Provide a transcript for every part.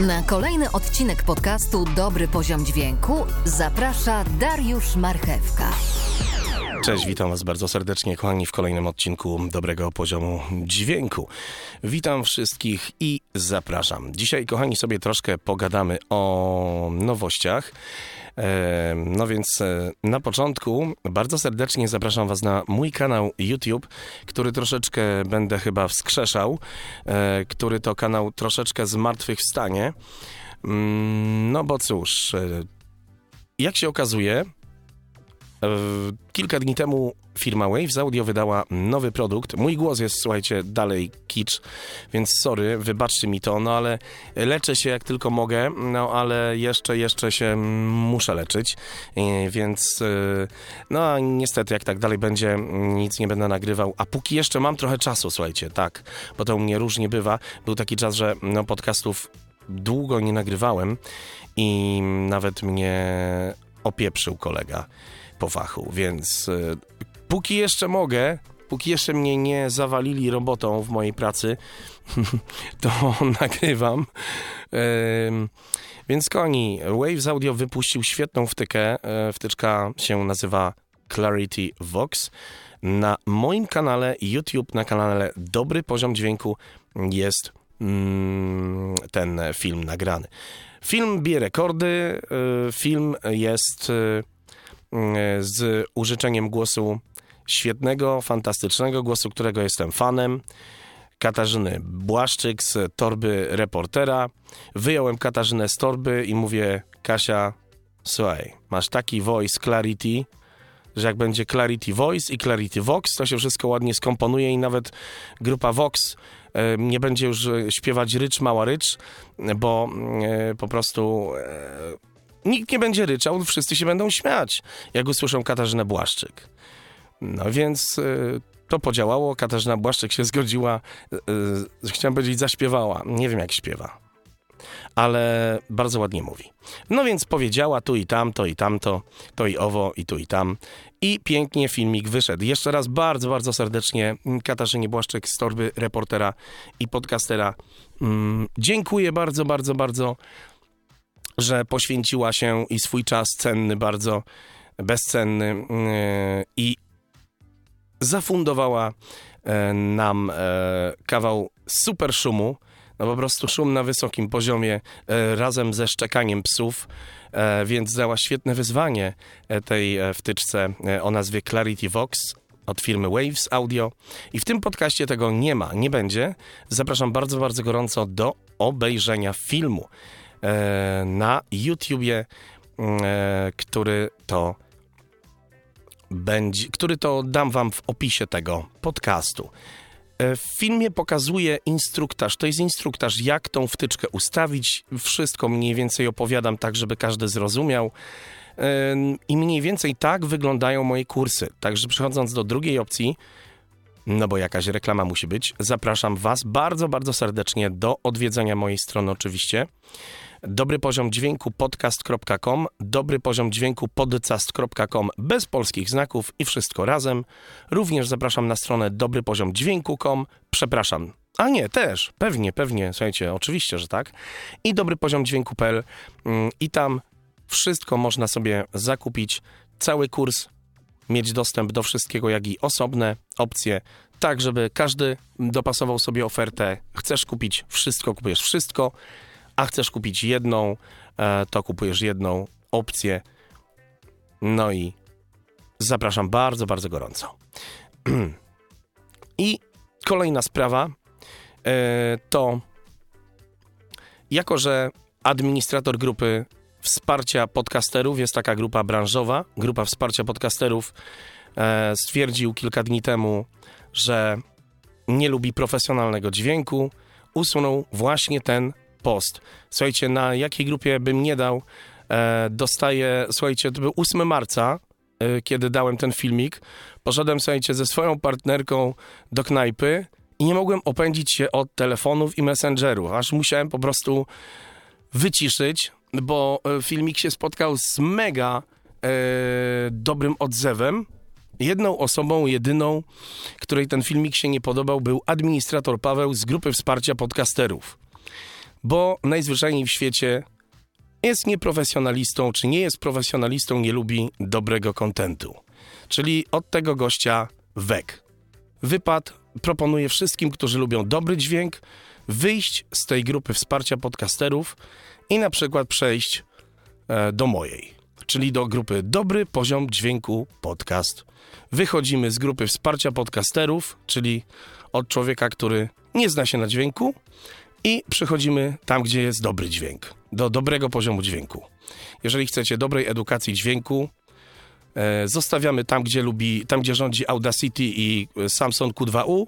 Na kolejny odcinek podcastu Dobry Poziom Dźwięku zaprasza Dariusz Marchewka. Cześć, witam Was bardzo serdecznie, kochani, w kolejnym odcinku Dobrego Poziomu Dźwięku. Witam wszystkich i zapraszam. Dzisiaj, kochani, sobie troszkę pogadamy o nowościach. No więc na początku bardzo serdecznie zapraszam Was na mój kanał YouTube, który troszeczkę będę chyba wskrzeszał, który to kanał troszeczkę zmartwychwstanie. No bo cóż, jak się okazuje, kilka dni temu firma Waves Audio wydała nowy produkt. Mój głos jest, słuchajcie, dalej kicz, więc sorry, wybaczcie mi to, no ale leczę się jak tylko mogę, no ale jeszcze się muszę leczyć, więc no a niestety jak tak dalej będzie, nic nie będę nagrywał, a póki jeszcze mam trochę czasu, słuchajcie, tak, bo to u mnie różnie bywa. Był taki czas, że no, podcastów długo nie nagrywałem i nawet mnie opieprzył kolega po fachu, więc póki jeszcze mogę, póki jeszcze mnie nie zawalili robotą w mojej pracy, to nagrywam. Więc kochani, Waves Audio wypuścił świetną wtykę. Wtyczka się nazywa Clarity Vox. Na moim kanale YouTube, na kanale Dobry Poziom Dźwięku jest ten film nagrany. Film bije rekordy, film jest z użyczeniem głosu świetnego, fantastycznego głosu, którego jestem fanem, Katarzyny Błaszczyk z torby reportera. Wyjąłem Katarzynę z torby i mówię: Kasia, słuchaj, masz taki voice clarity, że jak będzie Clarity Voice i Clarity Vox, to się wszystko ładnie skomponuje i nawet grupa Vox nie będzie już śpiewać rycz, mała rycz, bo po prostu nikt nie będzie ryczał, wszyscy się będą śmiać, jak usłyszą Katarzynę Błaszczyk. No więc to podziałało, Katarzyna Błaszczyk się zgodziła, chciałem powiedzieć zaśpiewała, nie wiem jak śpiewa, ale bardzo ładnie mówi. No więc powiedziała tu i tam, to i tamto, to i owo, i tu i tam. I pięknie filmik wyszedł. Jeszcze raz bardzo, bardzo serdecznie Katarzynie Błaszczyk z torby reportera i podcastera dziękuję bardzo, bardzo, bardzo, że poświęciła się i swój czas cenny, bardzo bezcenny, i zafundowała nam kawał super szumu, no po prostu szum na wysokim poziomie razem ze szczekaniem psów, więc dała świetne wyzwanie tej wtyczce o nazwie Clarity Vox od firmy Waves Audio i w tym podcaście tego nie ma, nie będzie. Zapraszam bardzo, bardzo gorąco do obejrzenia filmu na YouTubie, który to dam wam w opisie tego podcastu. W filmie pokazuję instruktaż, to jest instruktaż, jak tą wtyczkę ustawić, wszystko mniej więcej opowiadam tak, żeby każdy zrozumiał i mniej więcej tak wyglądają moje kursy. Także przechodząc do drugiej opcji, no bo jakaś reklama musi być, zapraszam Was bardzo, bardzo serdecznie do odwiedzenia mojej strony oczywiście. dobrypoziomdźwiękupodcast.com, dobrypoziomdźwiękupodcast.com bez polskich znaków i wszystko razem. Również zapraszam na stronę dobrypoziomdźwięku.com, przepraszam. A nie, też, pewnie, słuchajcie, oczywiście, że tak. I dobrypoziomdźwięku.pl i tam wszystko można sobie zakupić, cały kurs, mieć dostęp do wszystkiego, jak i osobne opcje, tak żeby każdy dopasował sobie ofertę. Chcesz kupić wszystko, kupujesz wszystko, a chcesz kupić jedną, to kupujesz jedną opcję. No i zapraszam bardzo, bardzo gorąco. I kolejna sprawa to, jako że administrator grupy wsparcia podcasterów, jest taka grupa branżowa, grupa wsparcia podcasterów, stwierdził kilka dni temu, że nie lubi profesjonalnego dźwięku, usunął właśnie ten post. Słuchajcie, na jakiej grupie bym nie dał, dostaję, słuchajcie, to był 8 marca, kiedy dałem ten filmik, poszedłem, słuchajcie, ze swoją partnerką do knajpy i nie mogłem opędzić się od telefonów i messengerów, aż musiałem po prostu wyciszyć, bo filmik się spotkał z mega dobrym odzewem. Jedną osobą, jedyną, której ten filmik się nie podobał, był administrator Paweł z grupy wsparcia podcasterów. bo najzwyczajniej w świecie jest nieprofesjonalistą, czy nie jest profesjonalistą, nie lubi dobrego kontentu. Czyli od tego gościa weg. Wypad proponuje wszystkim, którzy lubią dobry dźwięk, wyjść z tej grupy wsparcia podcasterów i na przykład przejść do mojej, czyli do grupy Dobry Poziom Dźwięku Podcast. Wychodzimy z grupy wsparcia podcasterów, czyli od człowieka, który nie zna się na dźwięku, i przychodzimy tam, gdzie jest dobry dźwięk, do dobrego poziomu dźwięku. Jeżeli chcecie dobrej edukacji dźwięku, zostawiamy tam, gdzie lubi, tam, gdzie rządzi Audacity i Samson Q2U,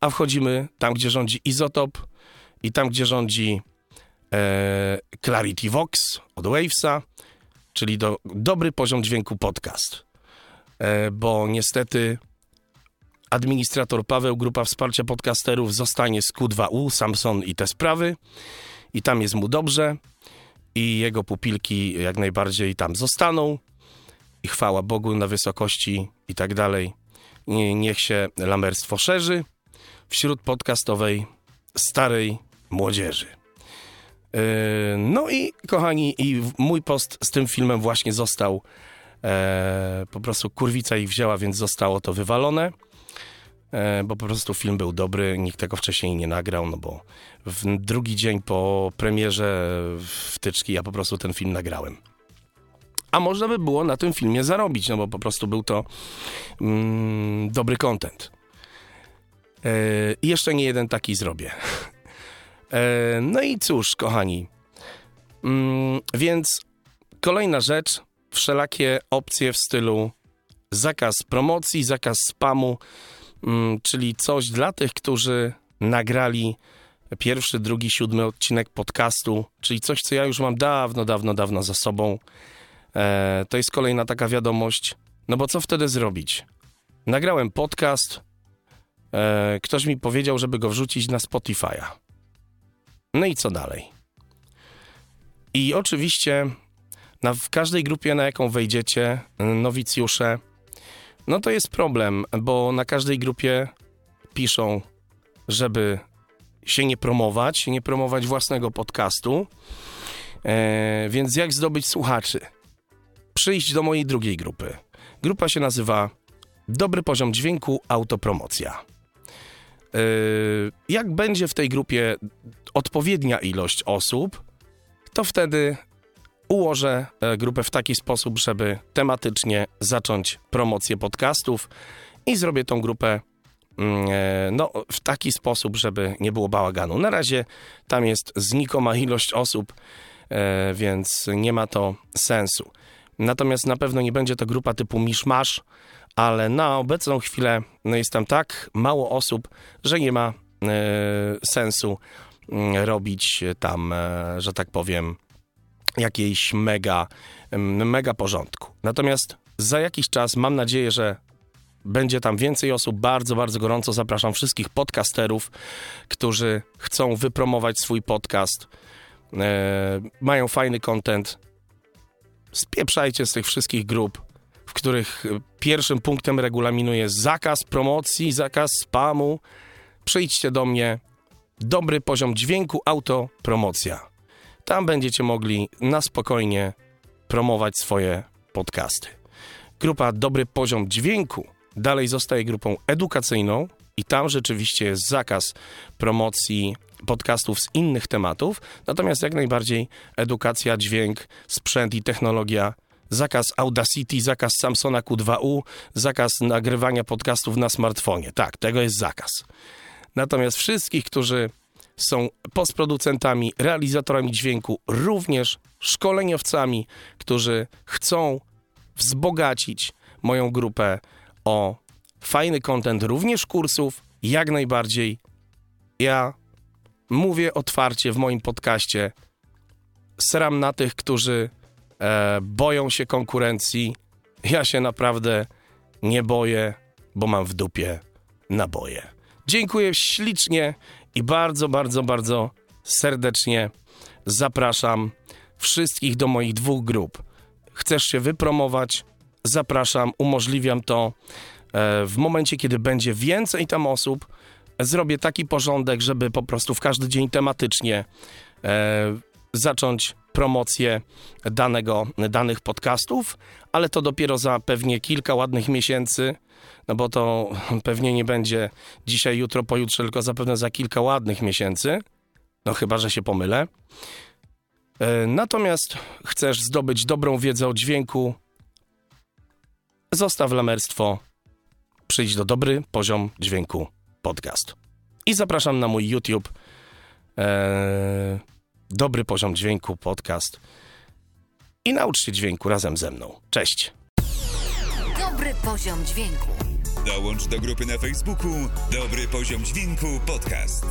a wchodzimy tam, gdzie rządzi iZotope i tam, gdzie rządzi Clarity Vox od Wavesa, czyli dobry poziom dźwięku podcast. Bo niestety administrator Paweł, grupa wsparcia podcasterów, zostanie z Q2U, Samson i te sprawy, i tam jest mu dobrze i jego pupilki jak najbardziej tam zostaną i chwała Bogu na wysokości i tak dalej. Niech się lamerstwo szerzy wśród podcastowej starej młodzieży. No i kochani, i mój post z tym filmem właśnie został, po prostu kurwica ich wzięła, więc zostało to wywalone, bo po prostu film był dobry, nikt tego wcześniej nie nagrał, no bo w drugi dzień po premierze wtyczki ja po prostu ten film nagrałem. A można by było na tym filmie zarobić, no bo po prostu był to dobry content. Jeszcze nie jeden taki zrobię. No i cóż, kochani, więc kolejna rzecz, wszelakie opcje w stylu zakaz promocji, zakaz spamu, czyli coś dla tych, którzy nagrali pierwszy, drugi, siódmy odcinek podcastu, czyli coś, co ja już mam dawno za sobą. To jest kolejna taka wiadomość, no bo co wtedy zrobić? Nagrałem podcast, ktoś mi powiedział, żeby go wrzucić na Spotify'a. No i co dalej? I oczywiście w każdej grupie, na jaką wejdziecie, nowicjusze, no to jest problem, bo na każdej grupie piszą, żeby się nie promować własnego podcastu, więc jak zdobyć słuchaczy? Przyjść do mojej drugiej grupy. Grupa się nazywa Dobry Poziom Dźwięku Autopromocja. Jak będzie w tej grupie odpowiednia ilość osób, to wtedy ułożę grupę w taki sposób, żeby tematycznie zacząć promocję podcastów i zrobię tą grupę w taki sposób, żeby nie było bałaganu. Na razie tam jest znikoma ilość osób, więc nie ma to sensu. Natomiast na pewno nie będzie to grupa typu miszmasz, ale na obecną chwilę jest tam tak mało osób, że nie ma sensu robić tam, że tak powiem, jakiejś mega porządku. Natomiast za jakiś czas mam nadzieję, że będzie tam więcej osób. Bardzo, bardzo gorąco zapraszam wszystkich podcasterów, którzy chcą wypromować swój podcast, mają fajny content. Spieprzajcie z tych wszystkich grup, w których pierwszym punktem regulaminu jest zakaz promocji, zakaz spamu. Przyjdźcie do mnie. Dobry Poziom Dźwięku Autopromocja. Tam będziecie mogli na spokojnie promować swoje podcasty. Grupa Dobry Poziom Dźwięku dalej zostaje grupą edukacyjną i tam rzeczywiście jest zakaz promocji podcastów z innych tematów, natomiast jak najbardziej edukacja, dźwięk, sprzęt i technologia, zakaz Audacity, zakaz Samsona Q2U, zakaz nagrywania podcastów na smartfonie. Tak, tego jest zakaz. Natomiast wszystkich, którzy są postproducentami, realizatorami dźwięku, również szkoleniowcami, którzy chcą wzbogacić moją grupę o fajny content, również kursów, jak najbardziej. Ja mówię otwarcie w moim podcaście, sram na tych, którzy boją się konkurencji. Ja się naprawdę nie boję, bo mam w dupie naboje. Dziękuję ślicznie i bardzo serdecznie zapraszam wszystkich do moich dwóch grup. Chcesz się wypromować? Zapraszam, umożliwiam to. W momencie, kiedy będzie więcej tam osób, zrobię taki porządek, żeby po prostu w każdy dzień tematycznie zacząć promocję danych podcastów, ale to dopiero za pewnie kilka ładnych miesięcy, no bo to pewnie nie będzie dzisiaj, jutro, pojutrze, tylko zapewne za kilka ładnych miesięcy, no chyba że się pomylę. Natomiast chcesz zdobyć dobrą wiedzę o dźwięku, zostaw lamerstwo, przyjdź do Dobry Poziom Dźwięku Podcast. I zapraszam na mój YouTube Dobry Poziom Dźwięku Podcast i naucz się dźwięku razem ze mną. Cześć! Dobry Poziom Dźwięku. Dołącz do grupy na Facebooku Dobry Poziom Dźwięku Podcast.